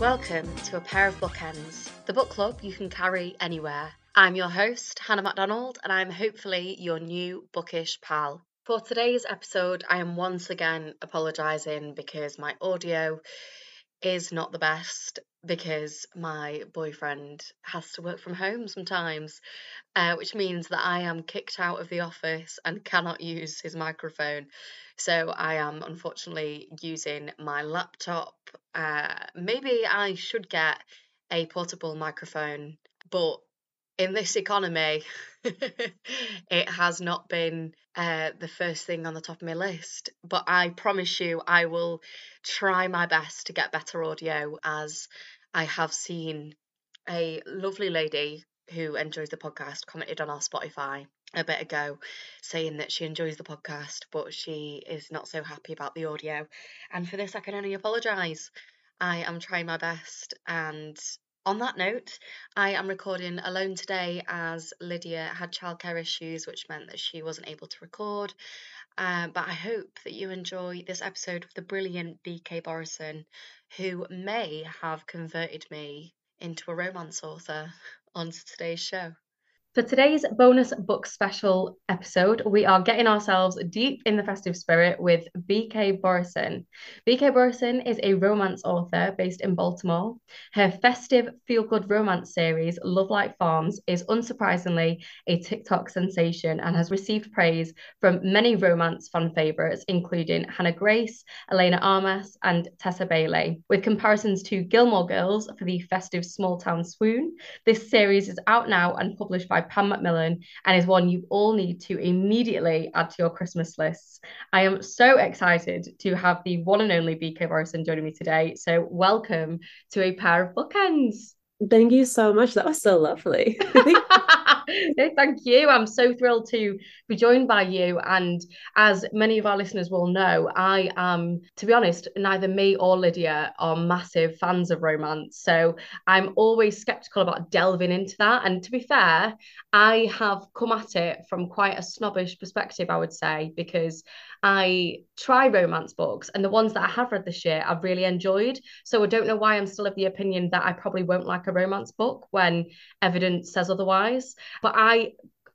Welcome to A Pair of Bookends, the book club you can carry anywhere. I'm your host, Hannah MacDonald, and I'm hopefully your new bookish pal. For today's episode, I am once again apologising because my audio is not the best because my boyfriend has to work from home sometimes, which means that I am kicked out of the office and cannot use his microphone. So I am unfortunately using my laptop. Maybe I should get a portable microphone, but in this economy, it has not been the first thing on the top of my list. But I promise you, I will try my best to get better audio, as I have seen a lovely lady who enjoys the podcast commented on our Spotify a bit ago saying that she enjoys the podcast, but she is not so happy about the audio. And for this, I can only apologise. I am trying my best. And on that note, I am recording alone today as Lydia had childcare issues, which meant that she wasn't able to record. But I hope that you enjoy this episode of the brilliant B.K. Borison, who may have converted me into a romance author onto today's show. For today's bonus book special episode, we are getting ourselves deep in the festive spirit with B.K. Borison. B.K. Borison is a romance author based in Baltimore. Her festive feel-good romance series, Lovelight Farms, is unsurprisingly a TikTok sensation and has received praise from many romance fan favourites, including Hannah Grace, Elena Armas and Tessa Bailey. With comparisons to Gilmore Girls for the festive small-town swoon, this series is out now and published by Pan Macmillan, and is one you all need to immediately add to your Christmas lists. I am so excited to have the one and only B.K. Borison joining me today. So welcome to A Pair of Bookends. Thank you so much. That was so lovely. Thank you. I'm so thrilled to be joined by you. And as many of our listeners will know, I am, to be honest, neither me or Lydia are massive fans of romance. So I'm always sceptical about delving into that. And to be fair, I have come at it from quite a snobbish perspective, I would say, because I try romance books and the ones that I have read this year I've really enjoyed. So I don't know why I'm still of the opinion that I probably won't like a romance book when evidence says otherwise. But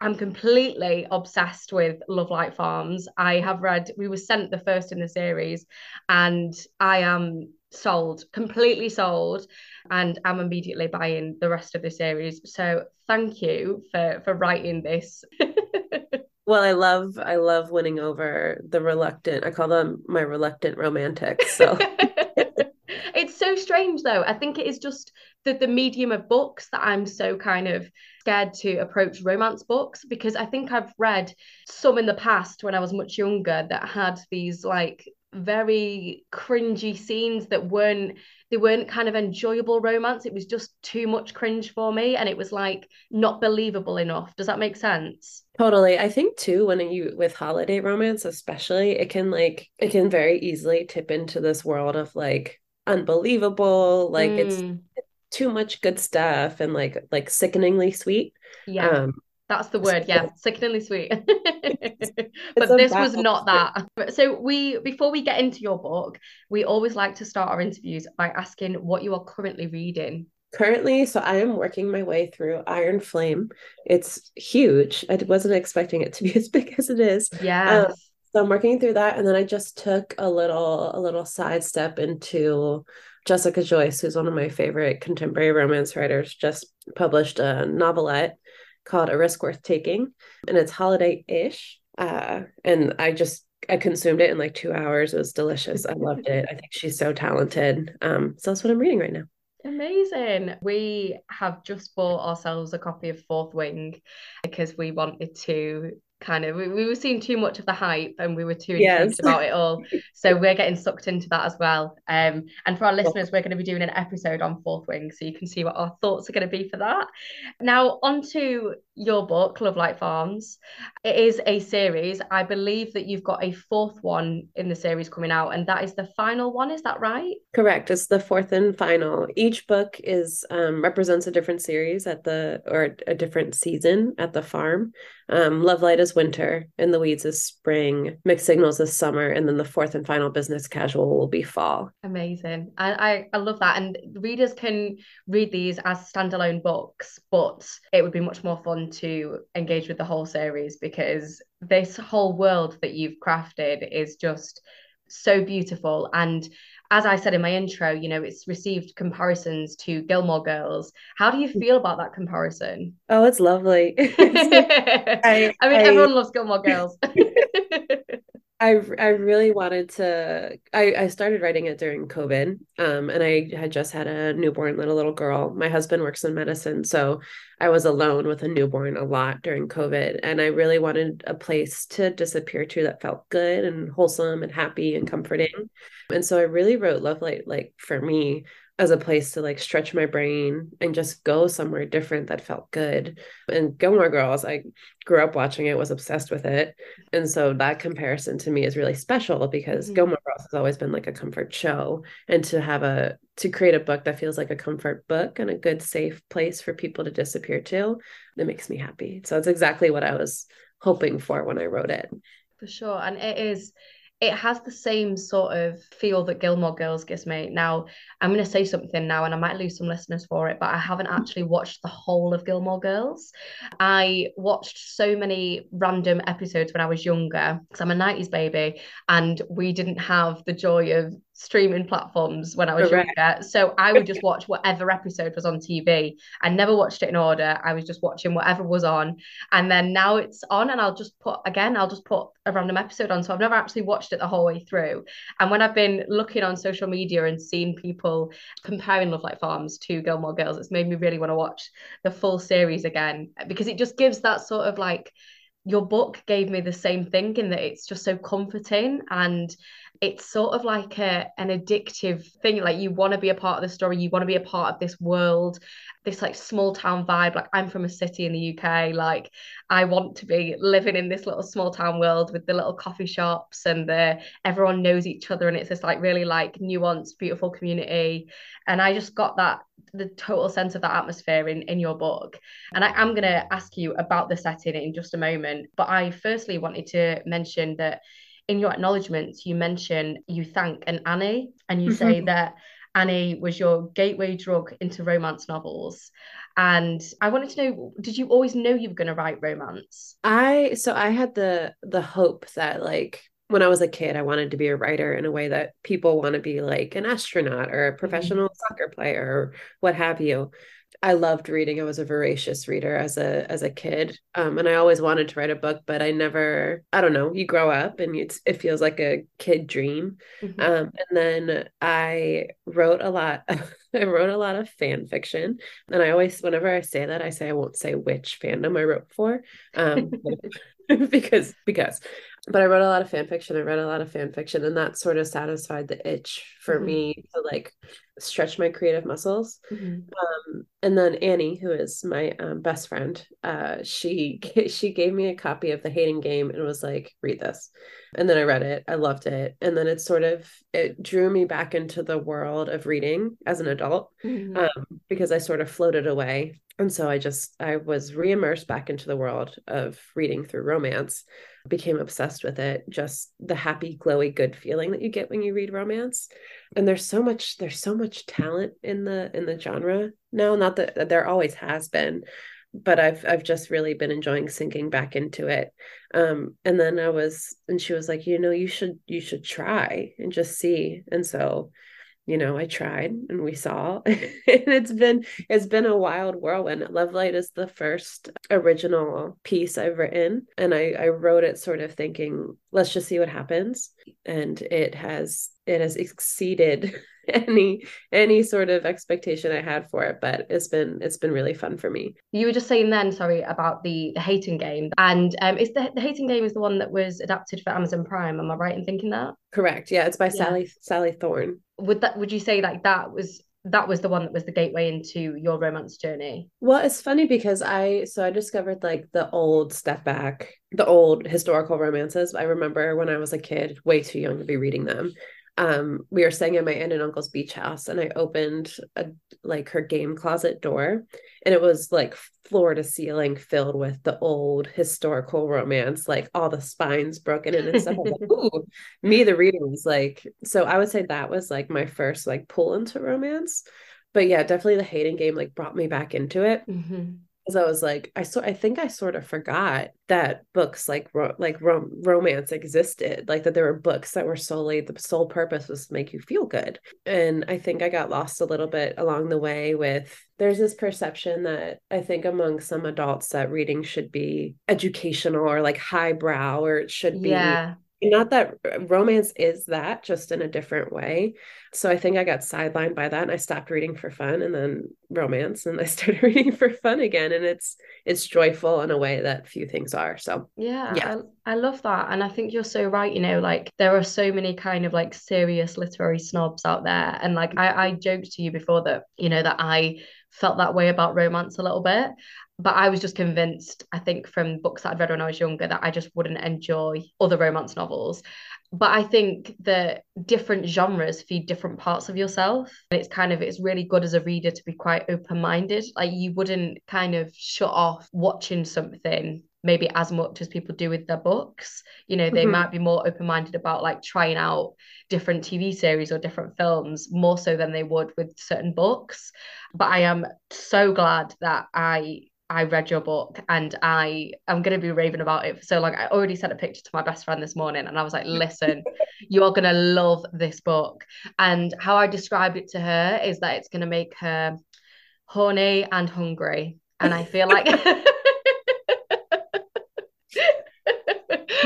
I'm completely obsessed with Lovelight Farms. I have read, we were sent the first in the series, and I am sold, completely sold, and I'm immediately buying the rest of the series. So thank you for writing this. Well, I love winning over the reluctant. I call them my reluctant romantics. So it's so strange, though. I think it is just the medium of books that I'm so kind of scared to approach romance books, because I think I've read some in the past when I was much younger that had these like very cringy scenes that weren't kind of enjoyable romance. It was just too much cringe for me, and it was like not believable enough. Does that make sense? Totally. I think too, when you with holiday romance especially, it can very easily tip into this world of like unbelievable, like it's too much good stuff and like sickeningly sweet. Yeah. That's the word, yeah, sickeningly sweet. But this was not that. So before we get into your book, we always like to start our interviews by asking what you are currently reading. Currently, so I am working my way through Iron Flame. It's huge. I wasn't expecting it to be as big as it is. Yeah. So I'm working through that, and then I just took a little sidestep into Jessica Joyce, who's one of my favorite contemporary romance writers. Just published a novelette called A Risk Worth Taking, and it's holiday-ish. And I consumed it in like 2 hours. It was delicious. I loved it. I think she's so talented. So that's what I'm reading right now. Amazing. We have just bought ourselves a copy of Fourth Wing because we wanted to kind of, we were seeing too much of the hype and we were too intrigued about it all. So we're getting sucked into that as well. And for our listeners, we're going to be doing an episode on Fourth Wing, so you can see what our thoughts are going to be for that. Now, on to your book, Lovelight Farms. It is a series. I believe that you've got a fourth one in the series coming out, and that is the final one. Is that right? Correct. It's the fourth and final. Each book is represents a different series at the, or a different season at the farm. Lovelight is is winter, In the Weeds is spring, Mixed Signals is summer, and then the fourth and final, Business Casual, will be fall. Amazing. I love that. And readers can read these as standalone books, but it would be much more fun to engage with the whole series, because this whole world that you've crafted is just so beautiful. And as I said in my intro, you know, it's received comparisons to Gilmore Girls. How do you feel about that comparison? Oh, it's lovely. I mean, everyone loves Gilmore Girls. I really wanted to, I started writing it during COVID, and I had just had a newborn little girl. My husband works in medicine, so I was alone with a newborn a lot during COVID, and I really wanted a place to disappear to that felt good and wholesome and happy and comforting. And so I really wrote Lovelight, like, for me, as a place to like stretch my brain and just go somewhere different that felt good. And Gilmore Girls, I grew up watching it, was obsessed with it. And so that comparison to me is really special, because Gilmore Girls has always been like a comfort show, and to have to create a book that feels like a comfort book and a good, safe place for people to disappear to, that makes me happy. So it's exactly what I was hoping for when I wrote it. For sure. And it has the same sort of feel that Gilmore Girls gives me. Now, I'm going to say something now, and I might lose some listeners for it, but I haven't actually watched the whole of Gilmore Girls. I watched so many random episodes when I was younger, because I'm a 90s baby, and we didn't have the joy of streaming platforms when I was younger. So I would just watch whatever episode was on TV. I never watched it in order. I was just watching whatever was on. And then now it's on, and I'll just put a random episode on. So I've never actually watched it the whole way through. And when I've been looking on social media and seen people comparing Lovelight Farms to Gilmore Girls, it's made me really want to watch the full series again, because it just gives that sort of like, your book gave me the same thing, in that it's just so comforting, and it's sort of like an addictive thing. Like, you want to be a part of the story, you want to be a part of this world, this like small town vibe. Like, I'm from a city in the UK, like I want to be living in this little small town world with the little coffee shops and everyone knows each other, and it's this like really like nuanced, beautiful community. And I just got that, the total sense of that atmosphere in your book. And I am going to ask you about the setting in just a moment, but I firstly wanted to mention that in your acknowledgements, you mention you thank an Annie, and you say that Annie was your gateway drug into romance novels. And I wanted to know, did you always know you were going to write romance? So I had the hope that, like, when I was a kid, I wanted to be a writer in a way that people want to be, like an astronaut or a professional soccer player or what have you. I loved reading. I was a voracious reader as a kid. And I always wanted to write a book, but I don't know, you grow up and it feels like a kid dream. And then I wrote a lot of fan fiction. And I always, whenever I say that, I say, I won't say which fandom I wrote for, but I wrote a lot of fan fiction. I read a lot of fan fiction, and that sort of satisfied the itch for me to like stretch my creative muscles. And then Annie, who is my best friend, she gave me a copy of The Hating Game and was like, read this. And then I read it. I loved it. And then it drew me back into the world of reading as an adult, because I sort of floated away. And so I was reimmersed back into the world of reading through romance, became obsessed with it. Just the happy, glowy, good feeling that you get when you read romance. And there's so much talent in the genre now. Not that there always has been, but I've just really been enjoying sinking back into it. And then she was like, you know, you should try and just see. And so, you know, I tried and we saw, and it's been a wild whirlwind. Lovelight is the first original piece I've written. And I wrote it sort of thinking, let's just see what happens. And it has exceeded any sort of expectation I had for it, but it's been really fun for me. You were just saying then, sorry, about the Hating Game, and is the Hating Game is the one that was adapted for Amazon Prime, am I right in thinking that? Correct, yeah, it's by Sally Thorne. Would you say like that was the one that was the gateway into your romance journey? Well, it's funny because I discovered like the old step back, the old historical romances. I remember when I was a kid, way too young to be reading them. we were staying at my aunt and uncle's beach house, and I opened like her game closet door, and it was like floor to ceiling filled with the old historical romance, like all the spines broken in and stuff. I was like, ooh, me, the reading was like, so I would say that was like my first like pull into romance. But yeah, definitely The Hating Game like brought me back into it. Mm-hmm. Because I was like, I think I sort of forgot that books romance existed, like that there were books that were solely, the sole purpose was to make you feel good. And I think I got lost a little bit along the way with, there's this perception that I think among some adults that reading should be educational or like highbrow, or it should be. Yeah. Not that romance is that, just in a different way. So I think I got sidelined by that, and I stopped reading for fun, and then romance, and I started reading for fun again. And it's joyful in a way that few things are. So yeah. I love that. And I think you're so right. You know, like there are so many kind of like serious literary snobs out there. And like I joked to you before that, you know, that I felt that way about romance a little bit. But I was just convinced, I think, from books that I'd read when I was younger, that I just wouldn't enjoy other romance novels. But I think that different genres feed different parts of yourself. And it's really good as a reader to be quite open-minded. Like you wouldn't kind of shut off watching something maybe as much as people do with their books. You know, they mm-hmm. might be more open-minded about like trying out different TV series or different films more so than they would with certain books. But I am so glad that I read your book, and I'm going to be raving about it. So like I already sent a picture to my best friend this morning, and I was like, listen, you are going to love this book. And how I described it to her is that it's going to make her horny and hungry. And I feel like...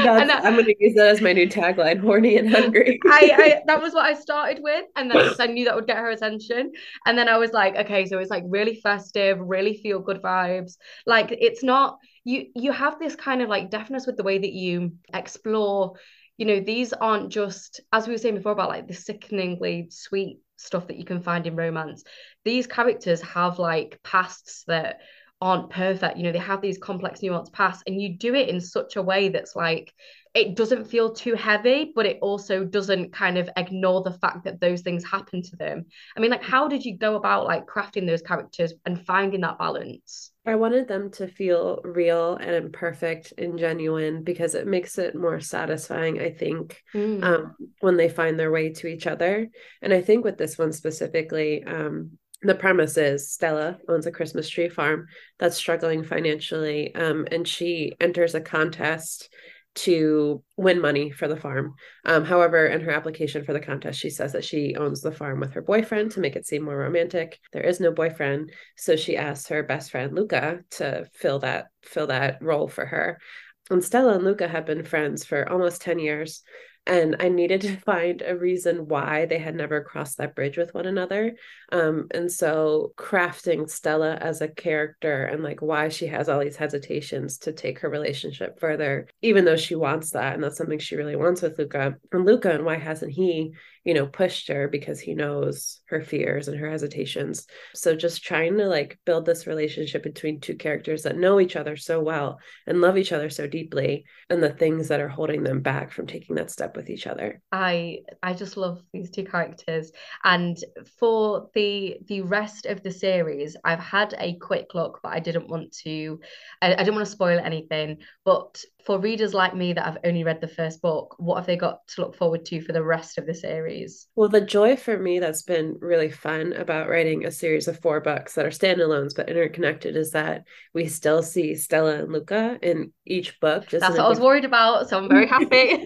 I'm going to use that as my new tagline, horny and hungry. I that was what I started with, and then I knew that would get her attention. And then I was like, okay, so it's like really festive, really feel good vibes. Like it's not, you have this kind of like deftness with the way that you explore, you know, these aren't just, as we were saying before about like the sickeningly sweet stuff that you can find in romance. These characters have like pasts that aren't perfect, you know, they have these complex nuanced pasts, and you do it in such a way that's like it doesn't feel too heavy, but it also doesn't kind of ignore the fact that those things happen to them. I mean, like, how did you go about like crafting those characters and finding that balance? I wanted them to feel real and imperfect and genuine, because it makes it more satisfying, I think, when they find their way to each other. And I think with this one specifically, the premise is Stella owns a Christmas tree farm that's struggling financially, and she enters a contest to win money for the farm. However, in her application for the contest, she says that she owns the farm with her boyfriend to make it seem more romantic. There is no boyfriend, so she asks her best friend Luca to fill that role for her. And Stella and Luca have been friends for almost 10 years. And I needed to find a reason why they had never crossed that bridge with one another. And so crafting Stella as a character, and like why she has all these hesitations to take her relationship further, even though she wants that. And that's something she really wants with Luca. And Luca, and why hasn't he, you know, pushed her, because he knows her fears and her hesitations. So just trying to like build this relationship between two characters that know each other so well and love each other so deeply, and the things that are holding them back from taking that step with each other. I just love these two characters. And for the rest of the series, I've had a quick look, but I didn't want to spoil anything. But for readers like me that have only read the first book, what have they got to look forward to for the rest of the series? Well, the joy for me that's been really fun about writing a series of 4 books that are standalones but interconnected is that we still see Stella and Luca in each book. That's what I was worried about, so I'm very happy.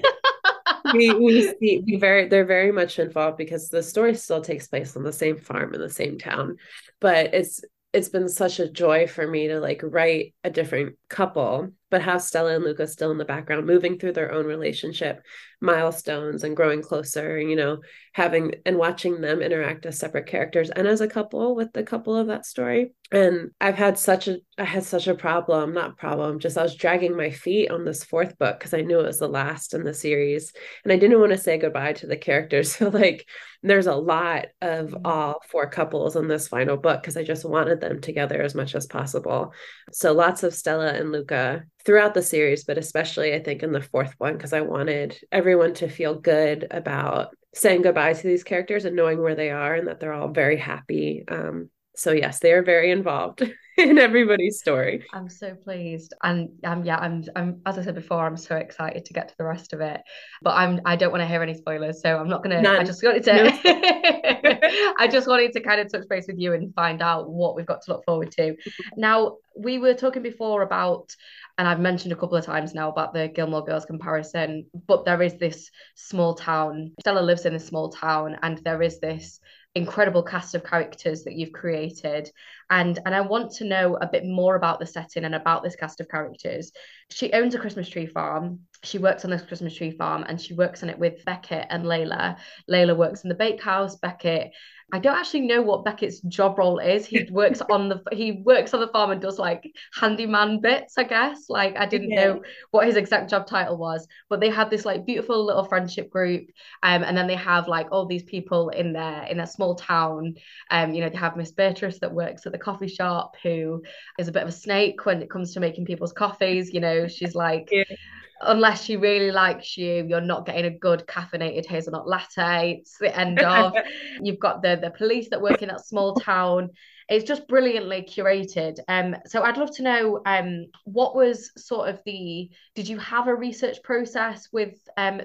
They're very much involved, because the story still takes place on the same farm in the same town, but it's been such a joy for me to like write a different couple, but have Stella and Luca still in the background, moving through their own relationship milestones and growing closer, you know, having and watching them interact as separate characters and as a couple with the couple of that story. And I was dragging my feet on this 4th book because I knew it was the last in the series, and I didn't want to say goodbye to the characters. So like there's a lot of all 4 couples in this final book because I just wanted them together as much as possible. So lots of Stella and Luca throughout the series, but especially I think in the 4th one, because I wanted everyone to feel good about saying goodbye to these characters and knowing where they are and that they're all very happy. So yes, they are very involved in everybody's story. I'm so pleased. And I'm as I said before, I'm so excited to get to the rest of it. But I don't want to hear any spoilers, so I'm not gonna. None. I just wanted to kind of touch base with you and find out what we've got to look forward to. Now, we were talking before about, and I've mentioned a couple of times now about the Gilmore Girls comparison, but there is this small town. Stella lives in a small town, and there is this incredible cast of characters that you've created, and I want to know a bit more about the setting and about this cast of characters. She owns a Christmas tree farm. She works on this Christmas tree farm, and she works on it with Beckett and Layla. Layla works in the bakehouse. Beckett, I don't actually know what Beckett's job role is. He works on the farm and does like handyman bits, I guess. Like, I didn't know what his exact job title was, but they had this like beautiful little friendship group, and then they have like all these people in a small town. They have Miss Beatrice that works at the coffee shop, who is a bit of a snake when it comes to making people's coffees. You know, she's like, unless she really likes you, you're not getting a good caffeinated hazelnut latte. It's the end of. You've got the police that work in that small town. It's just brilliantly curated. So I'd love to know, what was sort of did you have a research process with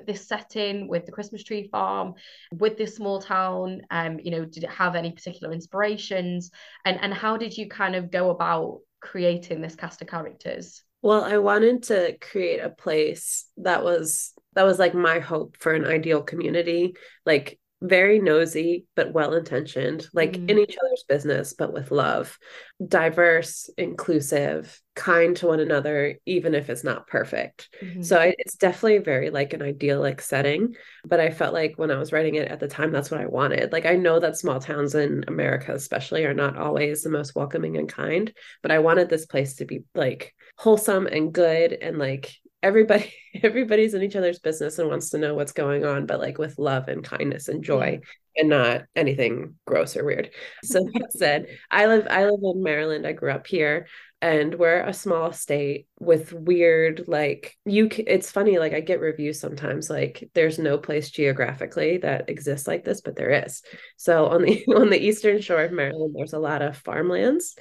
this setting, with the Christmas tree farm, with this small town? Did it have any particular inspirations? And how did you kind of go about creating this cast of characters? Well, I wanted to create a place that was like my hope for an ideal community, like very nosy, but well-intentioned, like in each other's business, but with love, diverse, inclusive, kind to one another, even if it's not perfect. Mm-hmm. So it's definitely very like an idyllic setting, but I felt like when I was writing it at the time, that's what I wanted. Like, I know that small towns in America especially are not always the most welcoming and kind, but I wanted this place to be like wholesome and good, and like everybody's in each other's business and wants to know what's going on, but like with love and kindness and joy, and not anything gross or weird. So that said, I live in Maryland. I grew up here, and we're a small state with weird, like, it's funny, like I get reviews sometimes, like there's no place geographically that exists like this, but there is. So on the eastern shore of Maryland, there's a lot of farmlands.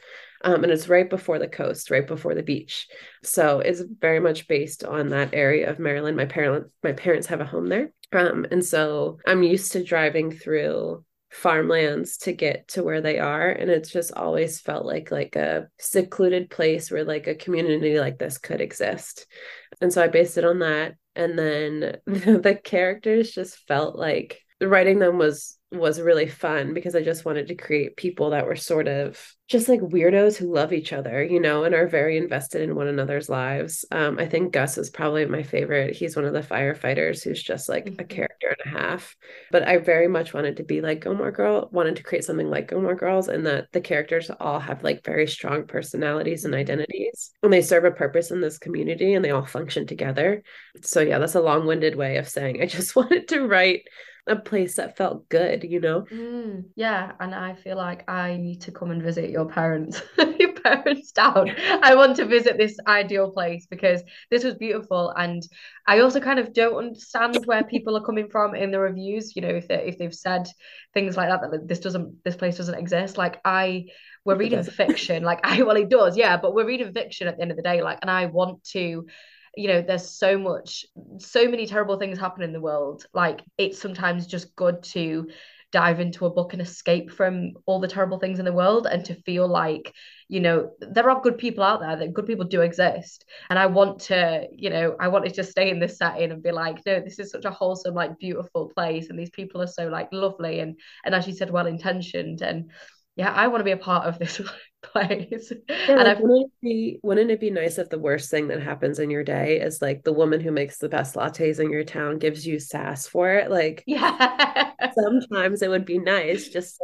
And it's right before the coast, right before the beach. So it's very much based on that area of Maryland. My parents have a home there. And so I'm used to driving through farmlands to get to where they are. And it's just always felt like a secluded place where like a community like this could exist. And so I based it on that. And then the characters just felt like writing them was really fun, because I just wanted to create people that were sort of just like weirdos who love each other, you know, and are very invested in one another's lives. I think Gus is probably my favorite. He's one of the firefighters who's just like a character and a half. But I very much wanted to be like Gilmore Girl, wanted to create something like Gilmore Girls, and that the characters all have like very strong personalities and identities, and they serve a purpose in this community, and they all function together. So yeah, that's a long-winded way of saying I just wanted to write a place that felt good, you know? Yeah, and I feel like I need to come and visit your parents down. I want to visit this ideal place, because this was beautiful. And I also kind of don't understand where people are coming from in the reviews, you know, if they've said things like that this place doesn't exist. Like, we're reading fiction, it does, yeah, but we're reading fiction at the end of the day, like, and I want to, you know, there's so many terrible things happen in the world. Like, it's sometimes just good to dive into a book and escape from all the terrible things in the world, and to feel like, you know, there are good people out there, that good people do exist. And I wanted to stay in this setting and be like, no, this is such a wholesome, like, beautiful place, and these people are so like lovely and as you said, well-intentioned. And yeah, I want to be a part of this place. Yeah, and wouldn't it be nice if the worst thing that happens in your day is like the woman who makes the best lattes in your town gives you sass for it? Like, yeah. Sometimes it would be nice just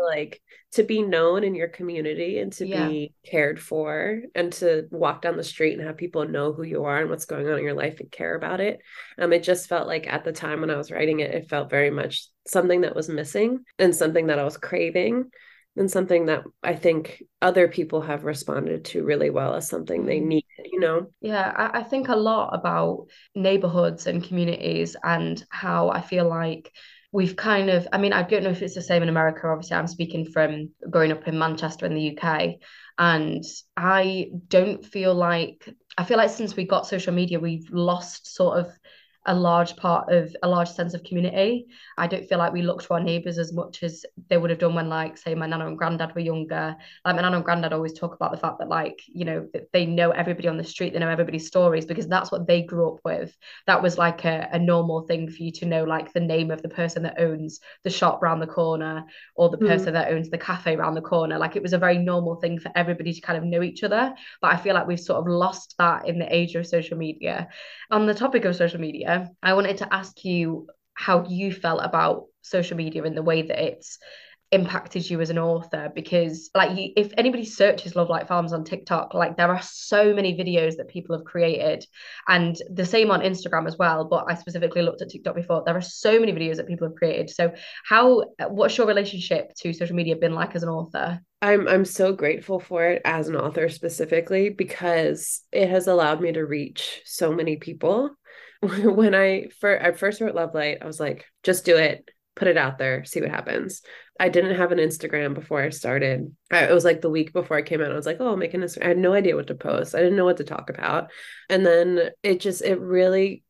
to be known in your community, and to be cared for, and to walk down the street and have people know who you are and what's going on in your life and care about it. It just felt like at the time when I was writing it, it felt very much something that was missing, and something that I was craving, and something that I think other people have responded to really well as something they need, you know? Yeah, I think a lot about neighborhoods and communities, and how I feel like we've kind of, I mean, I don't know if it's the same in America. Obviously, I'm speaking from growing up in Manchester in the UK, and I don't feel like, I feel like since we got social media, we've lost sort of a large part of a large sense of community. I don't feel like we look to our neighbours as much as they would have done when, like, say, my nana and granddad were younger. Like, my nana and granddad always talk about the fact that, like, you know, they know everybody on the street, they know everybody's stories, because that's what they grew up with. That was like a normal thing for you to know, like the name of the person that owns the shop round the corner, or the person that owns the cafe round the corner. Like, it was a very normal thing for everybody to kind of know each other. But I feel like we've sort of lost that in the age of social media. On the topic of social media, I wanted to ask you how you felt about social media and the way that it's impacted you as an author, because like you, if anybody searches Lovelight Farms on TikTok, like there are so many videos that people have created, and the same on Instagram as well, but I specifically looked at TikTok before. There are so many videos that people have created. So what's your relationship to social media been like as an author? I'm so grateful for it as an author specifically, because it has allowed me to reach so many people. When I first wrote Lovelight, I was like, just do it, put it out there, see what happens. I didn't have an Instagram before I started. It was like the week before I came out, I was like, oh, I'll make an Instagram. I had no idea what to post. I didn't know what to talk about. And then it really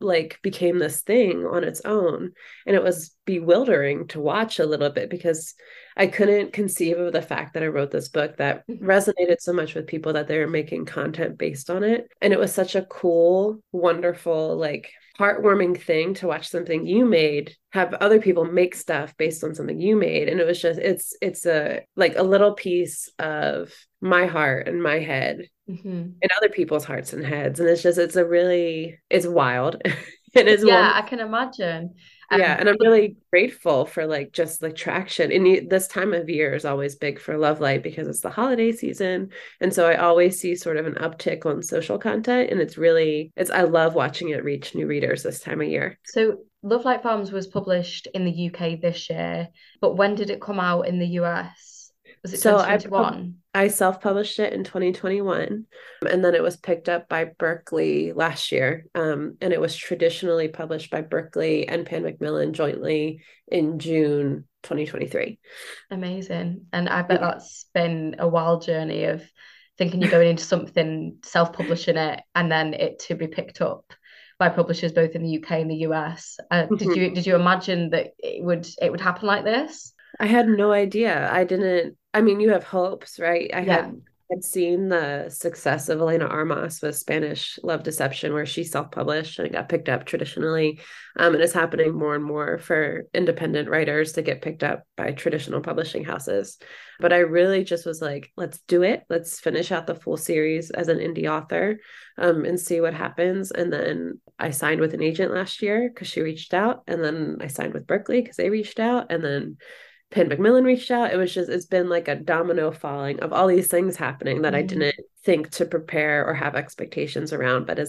like became this thing on its own. And it was bewildering to watch a little bit, because I couldn't conceive of the fact that I wrote this book that resonated so much with people that they were making content based on it. And it was such a cool, wonderful, like heartwarming thing to watch something you made, have other people make stuff based on something you made. And it was just, it's a, like a little piece of my heart and my head and other people's hearts and heads. And it's just, it's wild. It is. Yeah, I can imagine. Yeah. And I'm really grateful for like, just like traction. And this time of year is always big for Lovelight because it's the holiday season. And so I always see sort of an uptick on social content, and I love watching it reach new readers this time of year. So Lovelight Farms was published in the UK this year, but when did it come out in the US? Was it 2021? I self-published it in 2021, and then it was picked up by Berkeley last year, and it was traditionally published by Berkeley and Pan Macmillan jointly in June 2023. Amazing. And I bet that's been a wild journey of thinking you're going into something, self-publishing it, and then it to be picked up by publishers both in the UK and the US. Did you imagine that it would happen like this? I had no idea. You have hopes, right? I had seen the success of Elena Armas with Spanish Love Deception, where she self-published and got picked up traditionally. And it's happening more and more for independent writers to get picked up by traditional publishing houses. But I really just was like, let's do it. Let's finish out the full series as an indie author and see what happens. And then I signed with an agent last year because she reached out. And then I signed with Berkeley because they reached out. And then Pan Macmillan reached out. It was just, it's been like a domino falling of all these things happening that I didn't think to prepare or have expectations around, but it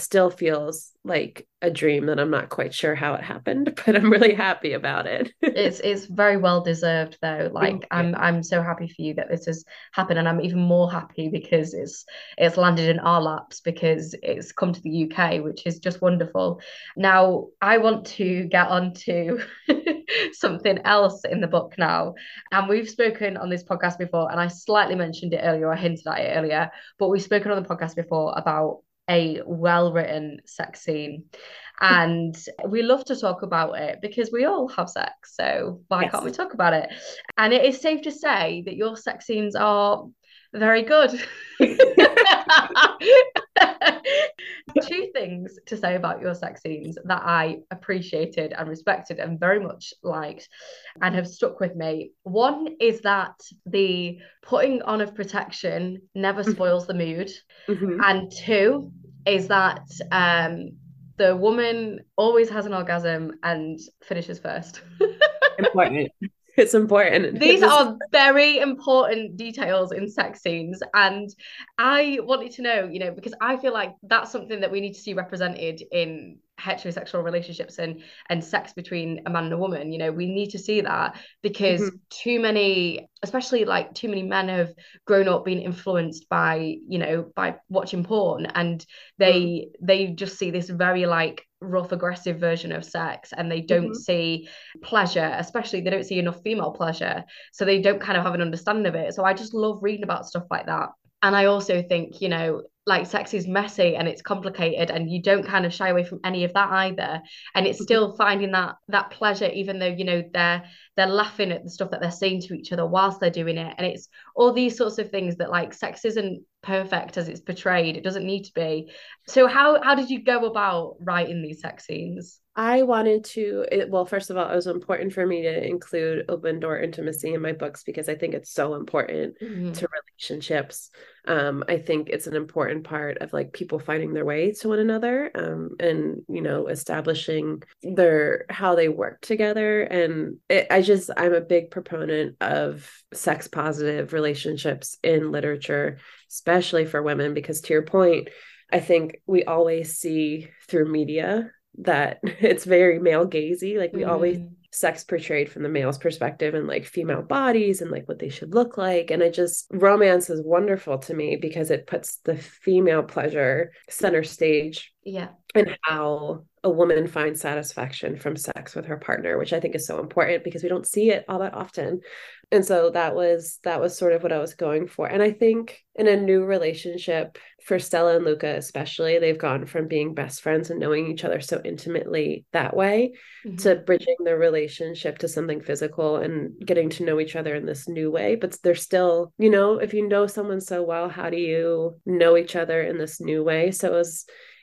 still feels like a dream that I'm not quite sure how it happened, but I'm really happy about it. It's very well deserved though. Like I'm so happy for you that this has happened, and I'm even more happy because it's landed in our laps, because it's come to the UK, which is just wonderful. Now I want to get on to something else in the book now. And we've spoken on this podcast before, and I slightly mentioned it earlier, I hinted at it earlier, but we've spoken on the podcast before about a well-written sex scene. And we love to talk about it because we all have sex, so why can't we talk about it? And it is safe to say that your sex scenes are very good. Two things to say about your sex scenes that I appreciated and respected and very much liked and have stuck with me. One is that the putting on of protection never spoils the mood. And two is that the woman always has an orgasm and finishes first. Important. It's important. These are very important details in sex scenes. And I wanted to know, you know, because I feel like that's something that we need to see represented in heterosexual relationships and sex between a man and a woman. You know, we need to see that, because too many, especially like too many men have grown up being influenced by, you know, by watching porn, and they just see this very like rough, aggressive version of sex, and they don't see pleasure, especially they don't see enough female pleasure, so they don't kind of have an understanding of it. So I just love reading about stuff like that. And I also think, you know, like sex is messy and it's complicated, and you don't kind of shy away from any of that either. And it's still finding that pleasure, even though, you know, they're laughing at the stuff that they're saying to each other whilst they're doing it. And it's all these sorts of things that, like, sex isn't perfect as it's portrayed. It doesn't need to be. So how did you go about writing these sex scenes? I wanted to, well, first of all, it was important for me to include open door intimacy in my books, because I think it's so important to relationships. I think it's an important part of like people finding their way to one another, and, you know, establishing how they work together. And I'm a big proponent of sex positive relationships in literature, especially for women, because to your point, I think we always see through media that it's very male gazy, like we always sex portrayed from the male's perspective, and like female bodies and like what they should look like. And romance is wonderful to me because it puts the female pleasure center stage, and how a woman finds satisfaction from sex with her partner, which I think is so important because we don't see it all that often. And so that was sort of what I was going for. And I think in a new relationship for Stella and Luca, especially, they've gone from being best friends and knowing each other so intimately that way to bridging their relationship to something physical and getting to know each other in this new way. But they're still, you know, if you know someone so well, how do you know each other in this new way? So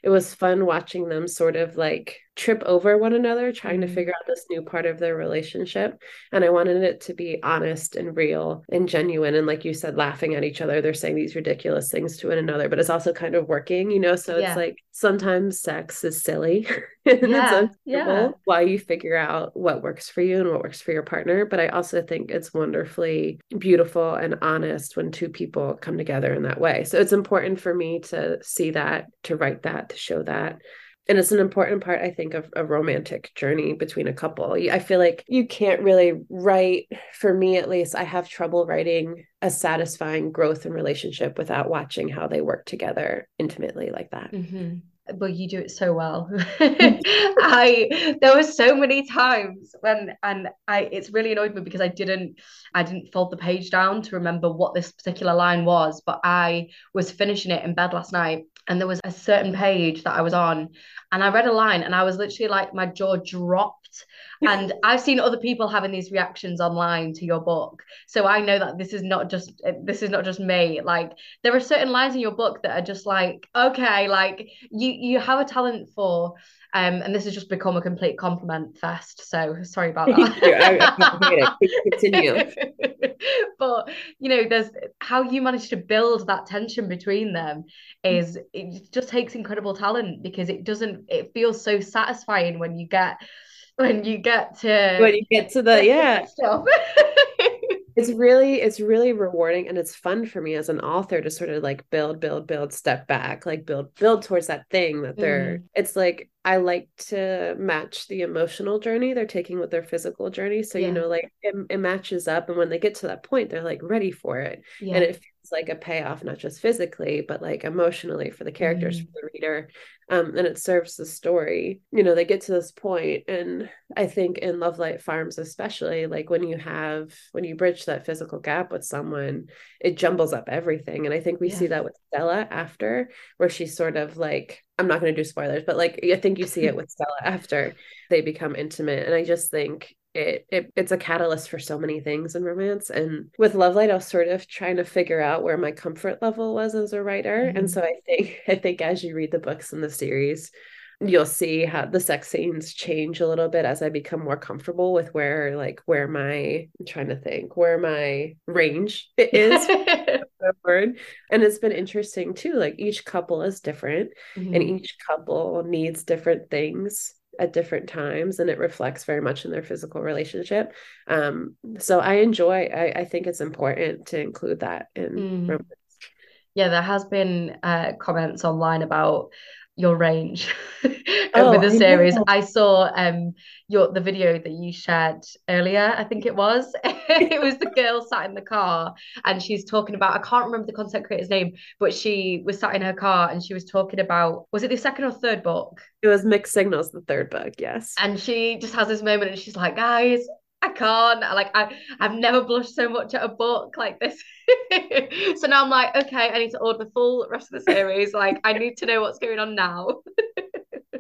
it was fun watching them sort of like trip over one another, trying to figure out this new part of their relationship. And I wanted it to be honest and real and genuine. And like you said, laughing at each other, they're saying these ridiculous things to one another, but it's also kind of working, you know? So it's like, sometimes sex is silly and it's uncomfortable while you figure out what works for you and what works for your partner. But I also think it's wonderfully beautiful and honest when two people come together in that way. So it's important for me to see that, to write that, to show that. And it's an important part, I think, of a romantic journey between a couple. I feel like you can't really write, for me at least, I have trouble writing a satisfying growth in relationship without watching how they work together intimately like that. But you do it so well. There were so many times when it's really annoyed me because I didn't fold the page down to remember what this particular line was, but I was finishing it in bed last night, and there was a certain page that I was on, and I read a line, and I was literally like, my jaw dropped. And I've seen other people having these reactions online to your book, so I know that this is not just me. Like, there are certain lines in your book that are just like, okay, like you have a talent for, and this has just become a complete compliment fest, so sorry about that. Continue. But, you know, there's how you manage to build that tension between them is it just takes incredible talent, because it feels so satisfying when you get to the stuff. It's really rewarding, and it's fun for me as an author to sort of like build, step back, like build towards that thing that it's like, I like to match the emotional journey they're taking with their physical journey. So, you know, like it matches up. And when they get to that point, they're like ready for it. Yeah. And it feels like a payoff, not just physically, but like emotionally for the characters, for the reader. And it serves the story. You know, they get to this point. And I think in Lovelight Farms, especially, like when you bridge that physical gap with someone, it jumbles up everything. And I think we see that with Stella after, where she's sort of like, I'm not going to do spoilers, but like, I think you see it with Stella after they become intimate. And I just think it's a catalyst for so many things in romance. And with Lovelight, I was sort of trying to figure out where my comfort level was as a writer. And so I think as you read the books in the series, you'll see how the sex scenes change a little bit as I become more comfortable with where my range is. And it's been interesting too, like each couple is different and each couple needs different things at different times, and it reflects very much in their physical relationship. So I think it's important to include that in romance. Yeah, there has been comments online about, your range over the series. I saw the video that you shared earlier, I think it was. It was the girl sat in the car and she's talking about, I can't remember the content creator's name, but she was sat in her car and she was talking about, was it the second or third book? It was Mixed Signals, the third book, yes. And she just has this moment and she's like, guys, I can't, like, I've never blushed so much at a book like this. So now I'm like, okay, I need to order the full rest of the series. Like, I need to know what's going on now.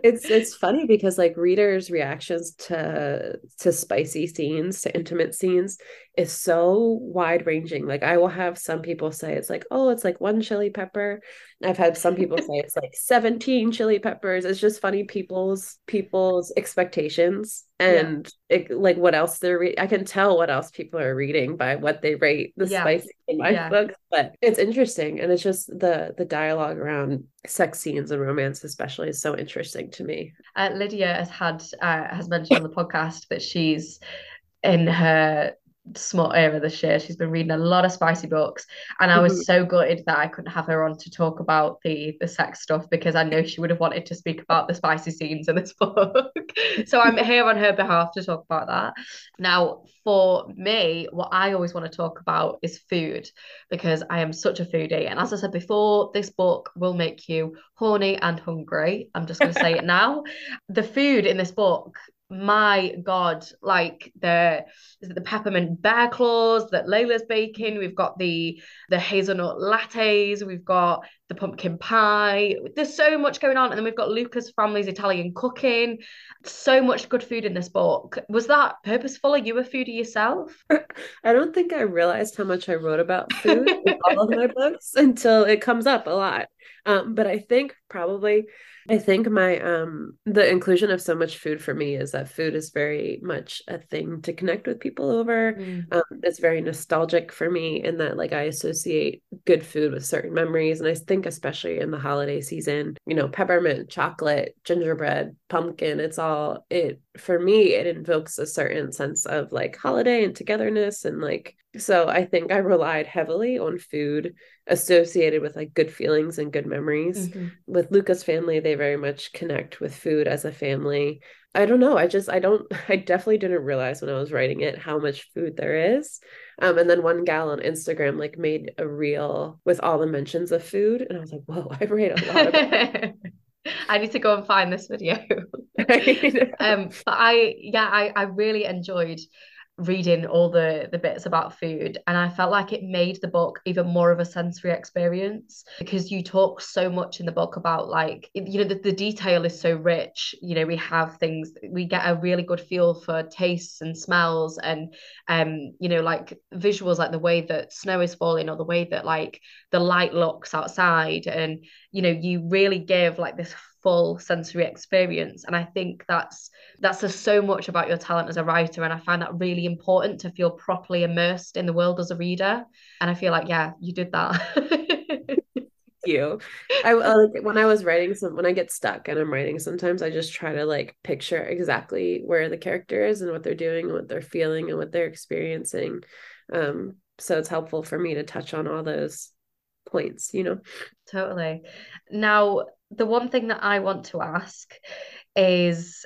It's funny because, like, readers' reactions to spicy scenes, to intimate scenes is so wide-ranging. Like, I will have some people say it's like, oh, it's like one chili pepper. I've had some people say it's like 17 chili peppers. It's just funny people's expectations and what else they're reading. I can tell what else people are reading by what they rate the spicy in my books. But it's interesting, and it's just the dialogue around sex scenes and romance especially is so interesting to me. Lydia has mentioned on the podcast that she's in her smut era this year. She's been reading a lot of spicy books, and I was so gutted that I couldn't have her on to talk about the sex stuff, because I know she would have wanted to speak about the spicy scenes in this book. So I'm here on her behalf to talk about that. Now, for me, what I always want to talk about is food, because I am such a foodie, and as I said before, this book will make you horny and hungry. I'm just going to say it now. The food in this book, my God, like the peppermint bear claws that Layla's baking, we've got the hazelnut lattes, we've got the pumpkin pie, there's so much going on, and then we've got Luca's family's Italian cooking. So much good food in this book. Was that purposeful? Are you a foodie yourself? I don't think I realized how much I wrote about food in all of my books until it comes up a lot. But I think my the inclusion of so much food for me is that food is very much a thing to connect with people over. It's very nostalgic for me, in that, like, I associate good food with certain memories. And I think especially in the holiday season, you know, peppermint, chocolate, gingerbread, pumpkin, for me, it invokes a certain sense of, like, holiday and togetherness. And, like, so I think I relied heavily on food associated with, like, good feelings and good memories. With Luca's family, they very much connect with food as a family. I don't know. I definitely didn't realize when I was writing it how much food there is. And then one gal on Instagram, like, made a reel with all the mentions of food. And I was like, whoa, I read a lot about I need to go and find this video. I really enjoyed reading all the bits about food, and I felt like it made the book even more of a sensory experience, because you talk so much in the book about, like, you know, the detail is so rich. You know, we have things, we get a really good feel for tastes and smells, and you know, like, visuals, like the way that snow is falling, or the way that, like, the light looks outside, and, you know, you really give, like, this full sensory experience. And I think that's just so much about your talent as a writer, and I find that really important, to feel properly immersed in the world as a reader. And I feel like, yeah, you did that. You when I get stuck and I'm writing, sometimes I just try to, like, picture exactly where the character is and what they're doing and what they're feeling and what they're experiencing, so it's helpful for me to touch on all those points, you know. Totally. Now, the one thing that I want to ask is,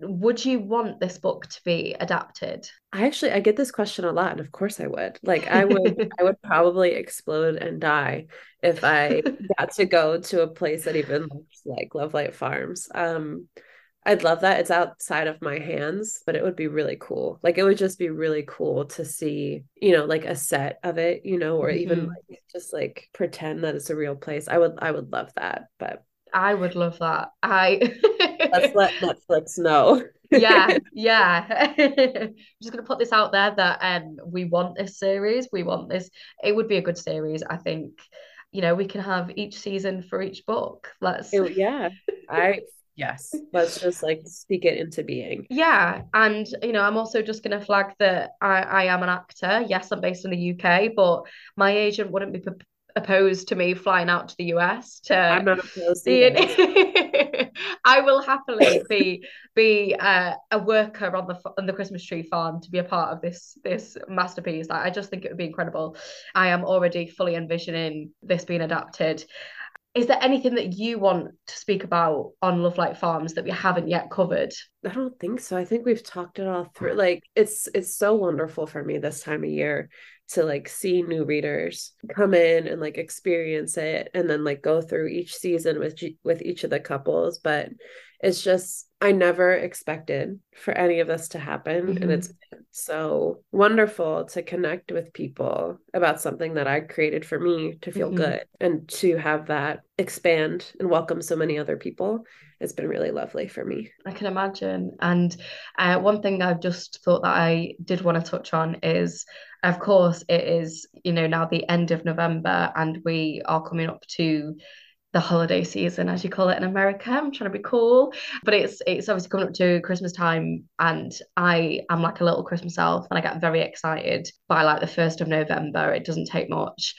would you want this book to be adapted? I get this question a lot, and of course I would. Like, I would probably explode and die if I got to go to a place that even looks like Lovelight Farms. I'd love that. It's outside of my hands, but it would be really cool. Like, it would just be really cool to see, you know, like, a set of it, you know, or even like, just, like, pretend that it's a real place. I would love that, but I would love that. Let's let Netflix know. Yeah. I'm just going to put this out there that we want this series. We want this. It would be a good series, I think. You know, we can have each season for each book. Yes, let's just, like, speak it into being. Yeah, and, you know, I'm also just going to flag that I am an actor. Yes, I'm based in the UK, but my agent wouldn't be opposed to me flying out to the US. I'm not opposed to it. I will happily be a worker on the Christmas tree farm to be a part of this masterpiece. I just think it would be incredible. I am already fully envisioning this being adapted. Is there anything that you want to speak about on Lovelight Farms that we haven't yet covered? I don't think so. I think we've talked it all through. Like, it's so wonderful for me this time of year to like see new readers come in and like experience it, and then like go through each season with each of the couples. But it's just, I never expected for any of this to happen. Mm-hmm. And it's been so wonderful to connect with people about something that I created for me to feel mm-hmm. good, and to have that expand and welcome so many other people. It's been really lovely for me. I can imagine. And one thing I've just thought that I did want to touch on is, of course, it is, you know, now the end of November, and we are coming up to the holiday season, as you call it in America. I'm trying to be cool, but it's obviously coming up to Christmas time, and I am like a little Christmas elf, and I get very excited by like the 1st of November. It doesn't take much.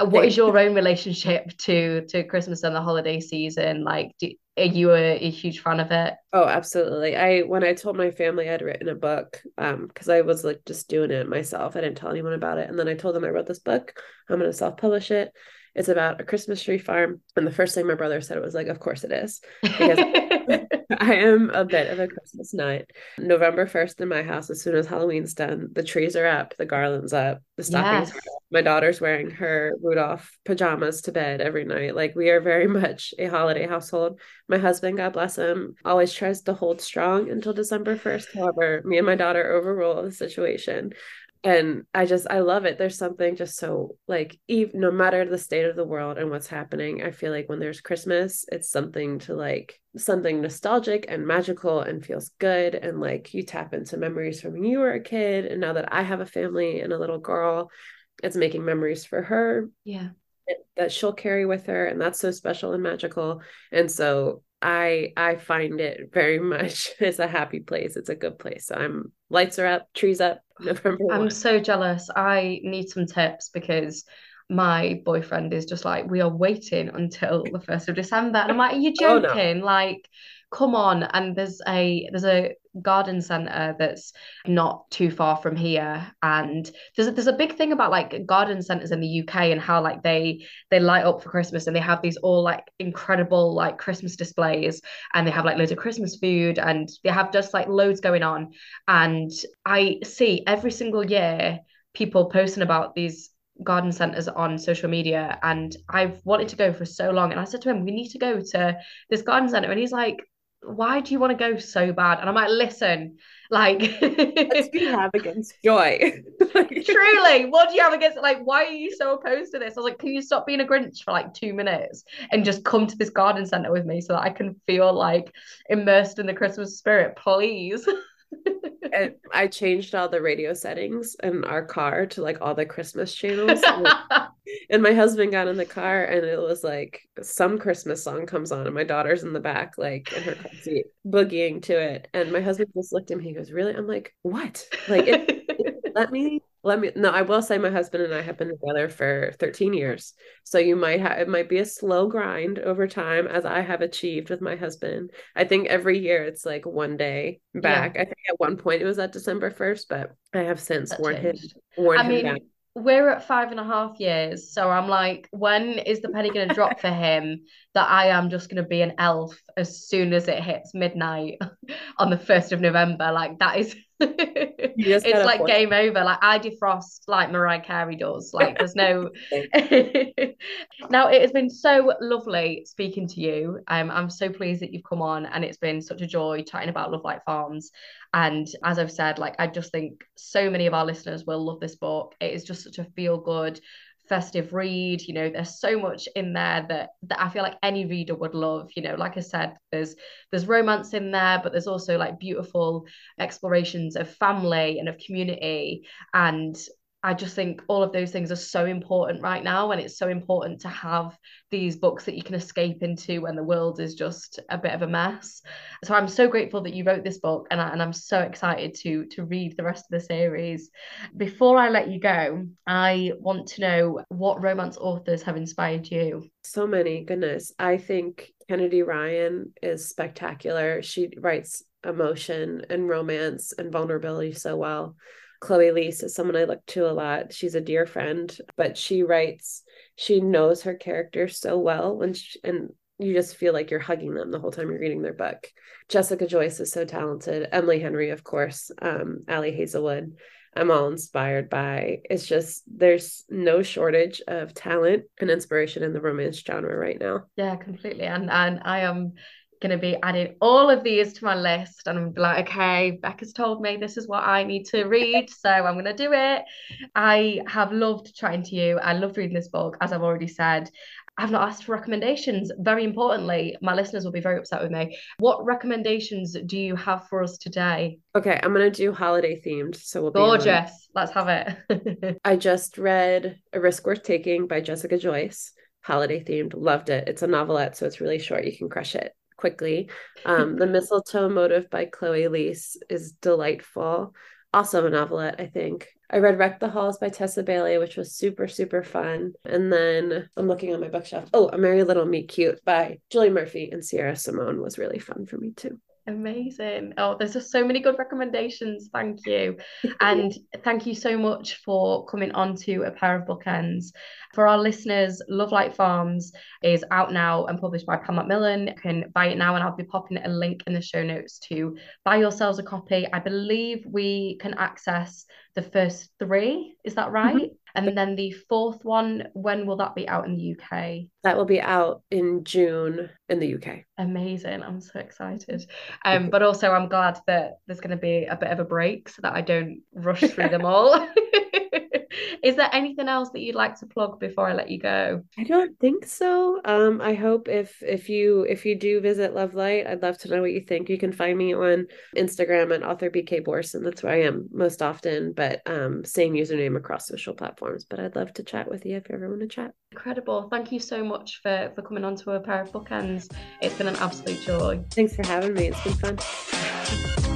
What is your own relationship to Christmas and the holiday season? Like, are you a huge fan of it? Oh, absolutely. When I told my family I'd written a book, because I was like just doing it myself, I didn't tell anyone about it. And then I told them I wrote this book, I'm going to self-publish it. It's about a Christmas tree farm. And the first thing my brother said was like, of course it is. Because I am a bit of a Christmas nut. November 1st in my house, as soon as Halloween's done, the trees are up, the garland's up, the stockings are up. My daughter's wearing her Rudolph pajamas to bed every night. Like, we are very much a holiday household. My husband, God bless him, always tries to hold strong until December 1st. However, me and my daughter overrule the situation. And I love it. There's something just so like, no matter the state of the world and what's happening, I feel like when there's Christmas, it's something to like, something nostalgic and magical and feels good. And like, you tap into memories from when you were a kid. And now that I have a family and a little girl, it's making memories for her. Yeah. That she'll carry with her. And that's so special and magical. And so I find it very much, it's a happy place. It's a good place. So lights are up, trees up, November 1. I'm so jealous. I need some tips, because my boyfriend is just like, we are waiting until the 1st of December. And I'm like, are you joking? Oh, no. Like, come on. And there's a garden centre that's not too far from here, and there's a big thing about like garden centres in the UK and how like they light up for Christmas, and they have these all like incredible like Christmas displays, and they have like loads of Christmas food, and they have just like loads going on. And I see every single year people posting about these garden centers on social media, and I've wanted to go for so long. And I said to him, we need to go to this garden center, and he's like, why do you want to go so bad? And I'm like, listen, like, what do you have against joy? Truly, what do you have against, like, why are you so opposed to this? I was like, can you stop being a Grinch for like 2 minutes and just come to this garden center with me so that I can feel like immersed in the Christmas spirit, please? And I changed all the radio settings in our car to like all the Christmas channels. And my husband got in the car, and it was like some Christmas song comes on, and my daughter's in the back, like in her car seat, boogieing to it. And my husband just looked at me, he goes, really? I'm like, what? Like, let me no, I will say my husband and I have been together for 13 years. So it might be a slow grind over time, as I have achieved with my husband. I think every year it's like one day back. Yeah. I think at one point it was at December 1st, but I have since worn him down. We're at 5.5 years. So I'm like, when is the penny going to drop for him that I am just going to be an elf as soon as it hits midnight on the 1st of November? Like, that is, it's like game over. Like, I defrost like Mariah Carey does. Like, there's no. Now, it has been so lovely speaking to you. I'm so pleased that you've come on, and it's been such a joy chatting about Lovelight Farms. And as I've said, like, I just think so many of our listeners will love this book. It is just such a feel-good, festive read. You know, there's so much in there that I feel like any reader would love. You know, like I said, there's romance in there, but there's also like beautiful explorations of family and of community. And I just think all of those things are so important right now, and it's so important to have these books that you can escape into when the world is just a bit of a mess. So I'm so grateful that you wrote this book, and I'm so excited to read the rest of the series. Before I let you go, I want to know what romance authors have inspired you. So many, goodness. I think Kennedy Ryan is spectacular. She writes emotion and romance and vulnerability so well. Chloe Liese is someone I look to a lot. She's a dear friend, but she writes, she knows her character so well when she, and you just feel like you're hugging them the whole time you're reading their book. Jessica Joyce is so talented. Emily Henry, of course, Allie Hazelwood, I'm all inspired by. It's just, there's no shortage of talent and inspiration in the romance genre right now. Yeah, completely. And I am going to be adding all of these to my list, and I'm like, okay, Becca's told me this is what I need to read, so I'm going to do it. I have loved chatting to you. I loved reading this book. As I've already said, I've not asked for recommendations. Very importantly, my listeners will be very upset with me. What recommendations do you have for us today? Okay, I'm going to do holiday themed. So we'll be gorgeous. Let's have it. I just read A Risk Worth Taking by Jessica Joyce. Holiday themed. Loved it. It's a novelette, so it's really short. You can crush it quickly. The Mistletoe Motive by Chloe Liese is delightful. Also a novelette, I think. I read Wreck the Halls by Tessa Bailey, which was super, super fun. And then I'm looking on my bookshelf. Oh, A Merry Little Meet Cute by Julie Murphy and Sierra Simone was really fun for me too. Amazing. Oh, there's just so many good recommendations. Thank you. And thank you so much for coming on to A Pair of Bookends. For our listeners, Lovelight Farms is out now and published by Pan Macmillan. You can buy it now, and I'll be popping a link in the show notes to buy yourselves a copy. I believe we can access the first three. Is that right? Mm-hmm. And then the fourth one, when will that be out in the UK? That will be out in June in the UK. Amazing. I'm so excited. But also I'm glad that there's going to be a bit of a break so that I don't rush through them all. Is there anything else that you'd like to plug before I let you go? I don't think so. I hope if you do visit Lovelight, I'd love to know what you think. You can find me on Instagram at author B.K. Borison. That's where I am most often, but same username across social platforms. But I'd love to chat with you if you ever want to chat. Incredible. Thank you so much for coming on to A Pair of Bookends. It's been an absolute joy. Thanks for having me. It's been fun.